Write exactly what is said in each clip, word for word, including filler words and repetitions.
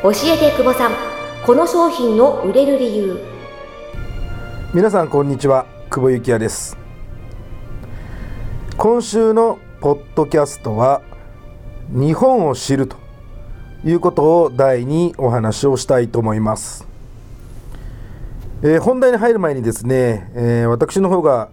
教えて久保さん、この商品の売れる理由。皆さんこんにちは、久保幸也です。今週のポッドキャストは日本を知るということを題にお話をしたいと思います。えー、本題に入る前にですね、えー、私の方が、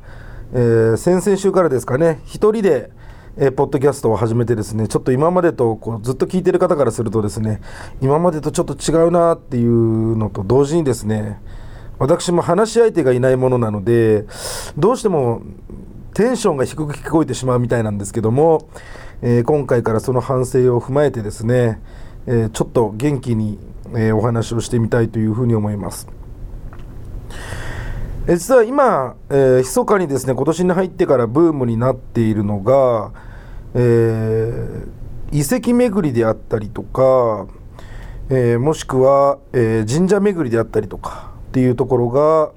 えー、先々週からですかね、一人で、えー、ポッドキャストを始めてですね、ちょっと今までとこうずっと聞いてる方からするとですね、今までとちょっと違うなっていうのと同時にですね、私も話し相手がいないものなのでどうしてもテンションが低く聞こえてしまうみたいなんですけども、えー、今回からその反省を踏まえてですね、えー、ちょっと元気に、えー、お話をしてみたいというふうに思います。実は今、えー、密かにですね、今年に入ってからブームになっているのが、えー、遺跡巡りであったりとか、えー、もしくは、えー、神社巡りであったりとかっていうところが、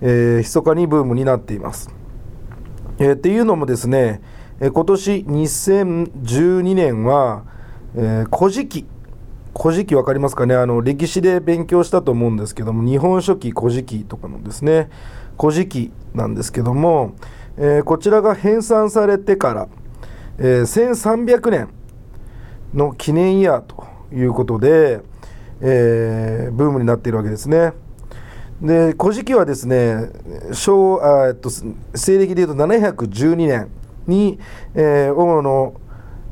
えー、密かにブームになっています。えー、っていうのもですね、えー、今年にせんじゅうにねんは、えー、古事記古事記わかりますかね。あの歴史で勉強したと思うんですけども、日本書紀、古事記とかのですね、古事記なんですけども、えー、こちらが編纂されてから、えー、せんさんびゃくねんの記念イヤーということで、えー、ブームになっているわけですね。で、古事記はですね、昭あえっと西暦でいうとななひゃくじゅうにねんに、えー、大野、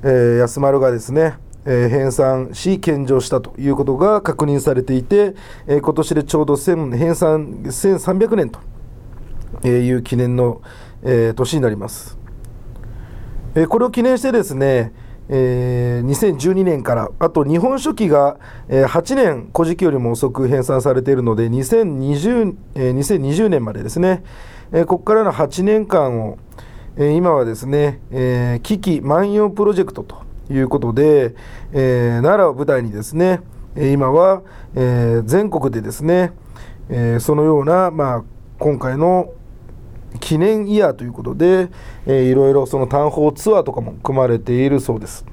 えー、安丸がですね、えー、編纂し献上したということが確認されていて、えー、今年でちょうど編纂せんさんびゃくねんという記念の、えー、年になります。えー、これを記念してですね、えー、にせんじゅうにねんから、あと日本書紀が、えー、はちねん古事記よりも遅く編纂されているので2020、えー、にせんにじゅうねんまでですね、えー、ここからのはちねんかんを、えー、今はですね、えー、危機万葉プロジェクトということで、えー、奈良を舞台にですね、今は、えー、全国でですね、えー、そのような、まあ、今回の記念イヤーということで、えー、いろいろその探訪ツアーとかも組まれているそうです。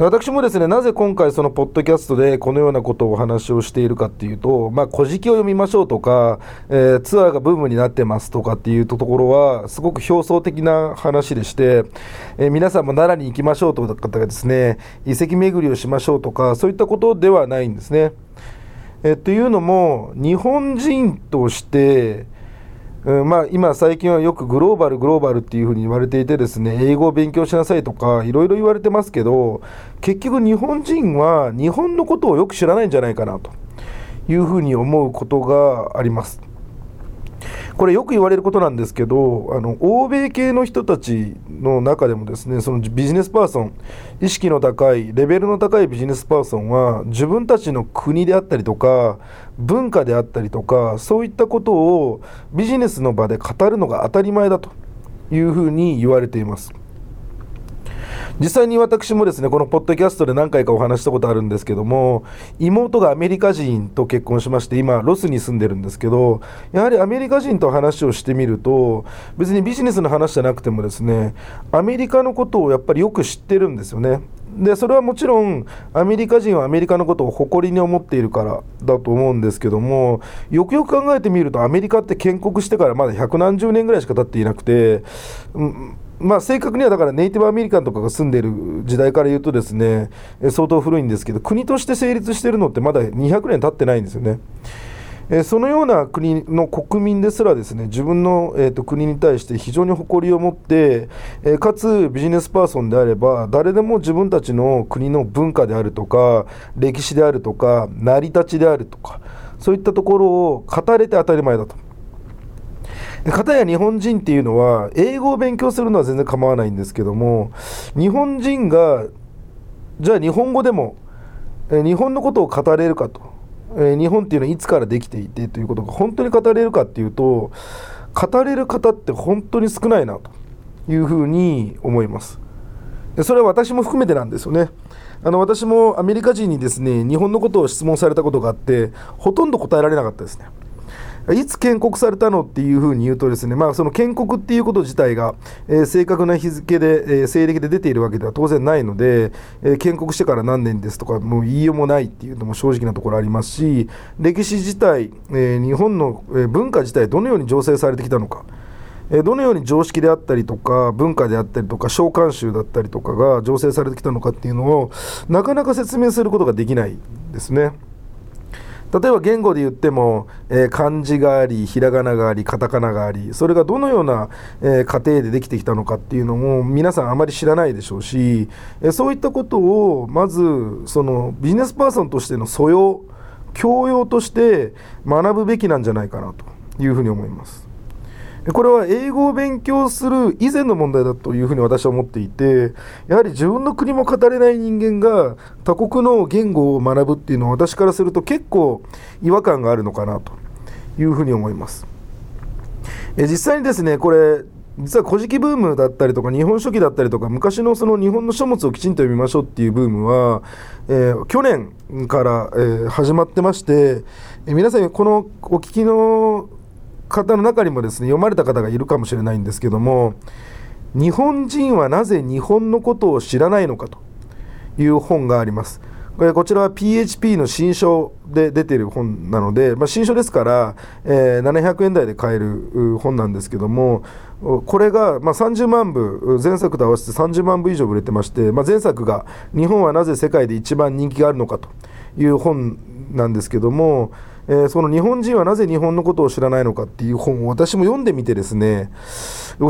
私もですね、なぜ今回そのポッドキャストでこのようなことをお話をしているかっていうと、まあ、古事記を読みましょうとか、えー、ツアーがブームになってますとかっていうところはすごく表層的な話でして、えー、皆さんも奈良に行きましょうとかとかですね、遺跡巡りをしましょうとか、そういったことではないんですね。えー、というのも日本人として、うんまあ、今最近はよくグローバルグローバルっていうふうに言われていてですね、英語を勉強しなさいとかいろいろ言われてますけど、結局日本人は日本のことをよく知らないんじゃないかなというふうに思うことがあります。これよく言われることなんですけど、あの欧米系の人たちの中でもですね、そのビジネスパーソン、意識の高いレベルの高いビジネスパーソンは自分たちの国であったりとか文化であったりとか、そういったことをビジネスの場で語るのが当たり前だというふうに言われています。実際に私もですね、このポッドキャストで何回かお話したことあるんですけども、妹がアメリカ人と結婚しまして、今ロスに住んでるんですけど、やはりアメリカ人と話をしてみると、別にビジネスの話じゃなくてもですね、アメリカのことをやっぱりよく知ってるんですよね。で、それはもちろんアメリカ人はアメリカのことを誇りに思っているからだと思うんですけども、よくよく考えてみるとアメリカって建国してからまだ百何十年ぐらいしか経っていなくて、うんまあ、正確にはだからネイティブアメリカンとかが住んでいる時代から言うとですね、相当古いんですけど、国として成立しているのってまだにひゃくねん経ってないんですよね。えー、そのような国の国民ですらですね、自分の、えー、と国に対して非常に誇りを持って、えー、かつビジネスパーソンであれば誰でも自分たちの国の文化であるとか歴史であるとか成り立ちであるとか、そういったところを語れて当たり前だと。かたや日本人っていうのは英語を勉強するのは全然構わないんですけども、日本人がじゃあ日本語でも日本のことを語れるかと、日本っていうのはいつからできていてということが本当に語れるかっていうと、語れる方って本当に少ないなというふうに思います。それは私も含めてなんですよね。あの私もアメリカ人にですね、日本のことを質問されたことがあって、ほとんど答えられなかったですね。いつ建国されたのっていうふうに言うとですね、まあ、その建国っていうこと自体が、えー、正確な日付で、えー、西暦で出ているわけでは当然ないので、えー、建国してから何年ですとかもう言いようもないっていうのも正直なところありますし、歴史自体、えー、日本の文化自体どのように醸成されてきたのか、どのように常識であったりとか文化であったりとか召喚集だったりとかが醸成されてきたのかっていうのをなかなか説明することができないですね。例えば言語で言っても、えー、漢字がありひらがながありカタカナがあり、それがどのような、えー、過程でできてきたのかっていうのも皆さんあまり知らないでしょうし、えー、そういったことをまずそのビジネスパーソンとしての素養教養として学ぶべきなんじゃないかなというふうに思います。これは英語を勉強する以前の問題だというふうに私は思っていて、やはり自分の国も語れない人間が他国の言語を学ぶっていうのは私からすると結構違和感があるのかなというふうに思います。え実際にですね、これ実は古事記ブームだったりとか日本書紀だったりとか昔のその日本の書物をきちんと読みましょうっていうブームは、えー、去年から、えー、始まってまして、えー、皆さんこのお聞きの方の中にもですね、読まれた方がいるかもしれないんですけども、日本人はなぜ日本のことを知らないのかという本があります。これこちらは ピーエイチピー の新書で出ている本なので、まあ、新書ですから、えー、ななひゃくえんだいで買える本なんですけども、これがまあさんじゅうまんぶ、前作と合わせてさんじゅうまんぶ以上売れてまして、まあ、前作が日本はなぜ世界で一番人気があるのかという本なんですけども、えー、その日本人はなぜ日本のことを知らないのかっていう本を私も読んでみてですね、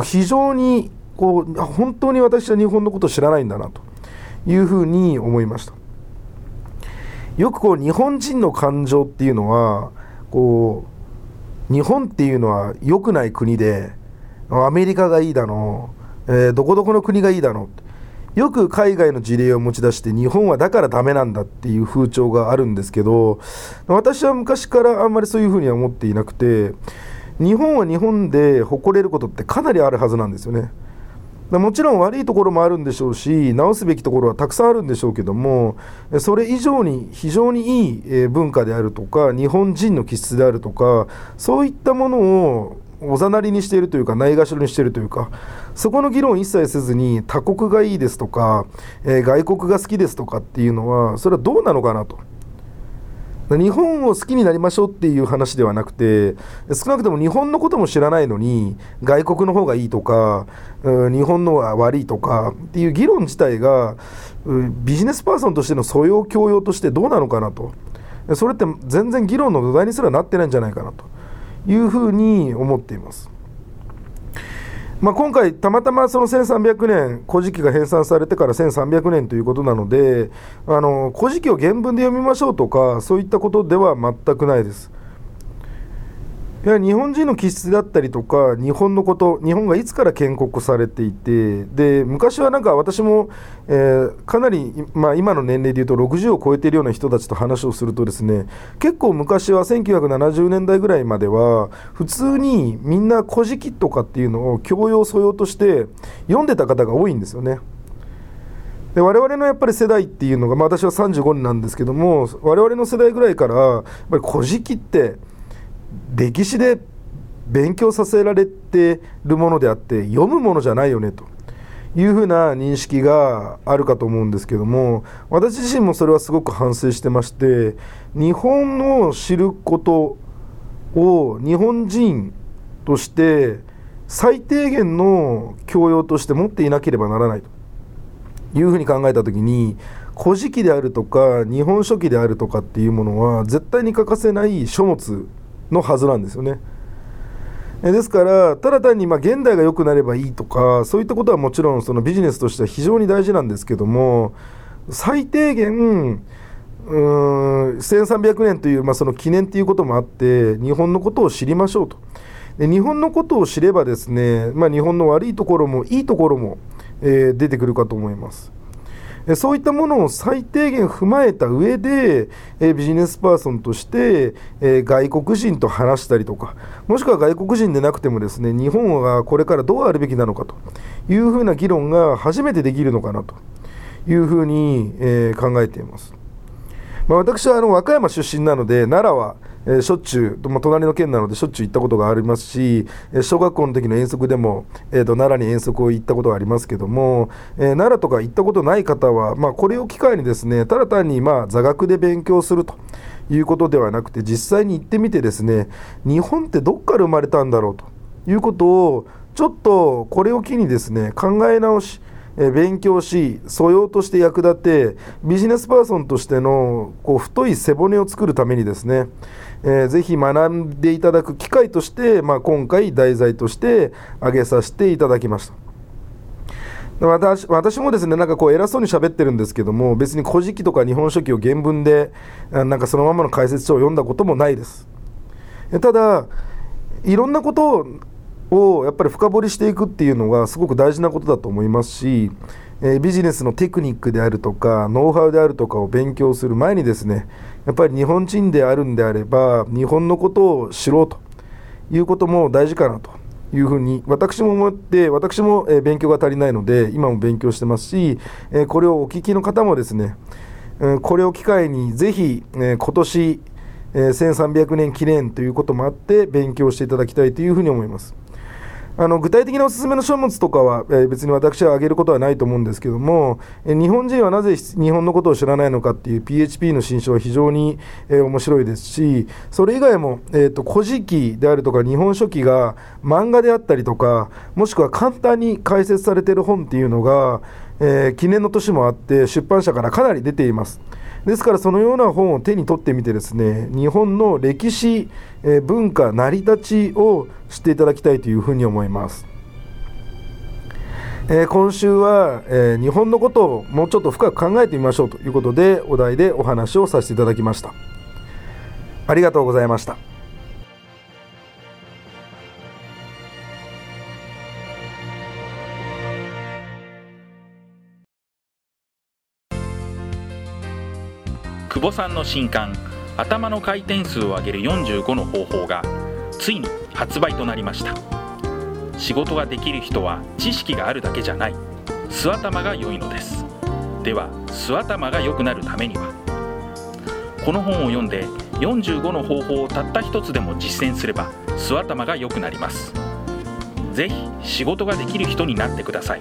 非常にこう本当に私は日本のことを知らないんだなというふうに思いました。よくこう日本人の感情っていうのはこう日本っていうのは良くない国でアメリカがいいだの、えー、どこどこの国がいいだの、よく海外の事例を持ち出して日本はだからダメなんだっていう風潮があるんですけど、私は昔からあんまりそういうふうには思っていなくて、日本は日本で誇れることってかなりあるはずなんですよね。もちろん悪いところもあるんでしょうし、直すべきところはたくさんあるんでしょうけども、それ以上に非常にいい文化であるとか日本人の気質であるとか、そういったものをおざなりにしているというかないがしろにしているというか、そこの議論一切せずに他国がいいですとか、えー、外国が好きですとかっていうのはそれはどうなのかなと。日本を好きになりましょうっていう話ではなくて、少なくとも日本のことも知らないのに外国の方がいいとか、うん、日本のは悪いとかっていう議論自体が、うん、ビジネスパーソンとしての素養教養としてどうなのかなと、それって全然議論の土台にすらなってないんじゃないかなというふうに思っています。まあ、今回たまたまそのせんさんびゃくねん、古事記が編纂されてからせんさんびゃくねんということなので、あの古事記を原文で読みましょうとかそういったことでは全くないです。いや、日本人の気質だったりとか日本のこと、日本がいつから建国されていて、で昔はなんか私も、えー、かなり、まあ、今の年齢でいうとろくじゅうを超えているような人たちと話をするとですね、結構昔はせんきゅうひゃくななじゅうねんだいぐらいまでは普通にみんな古事記とかっていうのを教養素養として読んでた方が多いんですよね。で我々のやっぱり世代っていうのが、まあ、私はさんじゅうごねんなんですけども、我々の世代ぐらいからやっぱり古事記って歴史で勉強させられてるものであって読むものじゃないよねというふうな認識があるかと思うんですけども、私自身もそれはすごく反省してまして、日本を知ることを日本人として最低限の教養として持っていなければならないというふうに考えたときに、古事記であるとか日本書紀であるとかっていうものは絶対に欠かせない書物のはずなんですよね。ですからただ単にまあ現代が良くなればいいとかそういったことはもちろんそのビジネスとしては非常に大事なんですけども、最低限うーんせんさんびゃくねんという、まあその記念ということもあって日本のことを知りましょうと。で日本のことを知ればですね、まあ、日本の悪いところもいいところも、えー、出てくるかと思います。そういったものを最低限踏まえた上で、えビジネスパーソンとして、え外国人と話したりとか、もしくは外国人でなくてもですね、日本はこれからどうあるべきなのかというふうな議論が初めてできるのかなというふうに、え考えています。まあ、私はあの和歌山出身なので奈良はえしょっちゅう、まあ、隣の県なのでしょっちゅう行ったことがありますし、え小学校の時の遠足でも、えー、と奈良に遠足を行ったことがありますけども、えー、奈良とか行ったことない方は、まあ、これを機会にですね、ただ単にまあ座学で勉強するということではなくて、実際に行ってみてですね、日本ってどっから生まれたんだろうということをちょっとこれを機にですね考え直し、勉強し、素養として役立て、ビジネスパーソンとしてのこう太い背骨を作るためにですね、えー、ぜひ学んでいただく機会として、まあ、今回題材として挙げさせていただきました。私, 私もですね、なんかこう偉そうに喋ってるんですけども、別に古事記とか日本書紀を原文でなんかそのままの解説書を読んだこともないです。ただいろんなことをやっぱり深掘りしていくっていうのがすごく大事なことだと思いますし、ビジネスのテクニックであるとかノウハウであるとかを勉強する前にですね、やっぱり日本人であるんであれば日本のことを知ろうということも大事かなというふうに私も思って、私も勉強が足りないので今も勉強してますし、これをお聞きの方もですね、これを機会にぜひ今年せんさんびゃくねん記念ということもあって勉強していただきたいというふうに思います。あの具体的なおすすめの書物とかは別に私は挙げることはないと思うんですけども、日本人はなぜ日本のことを知らないのかっていう ピーエイチピー の新書は非常に面白いですし、それ以外も、えーと、古事記であるとか日本書紀が漫画であったりとか、もしくは簡単に解説されている本っていうのが、えー、記念の年もあって出版社からかなり出ています。ですからそのような本を手に取ってみてですね、日本の歴史、えー、文化、成り立ちを知っていただきたいというふうに思います。えー、今週は、えー、日本のことをもうちょっと深く考えてみましょうということで、お題でお話をさせていただきました。ありがとうございました。久保さんの新刊、頭の回転数を上げるよんじゅうごの方法がついに発売となりました。仕事ができる人は知識があるだけじゃない、素頭が良いのです。では素頭が良くなるためには、この本を読んでよんじゅうごの方法をたった一つでも実践すれば素頭が良くなります。ぜひ仕事ができる人になってください。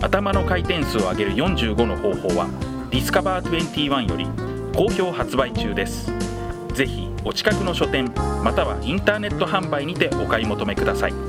頭の回転数を上げるよんじゅうごの方法はディスカバーにじゅういちより好評発売中です。ぜひお近くの書店またはインターネット販売にてお買い求めください。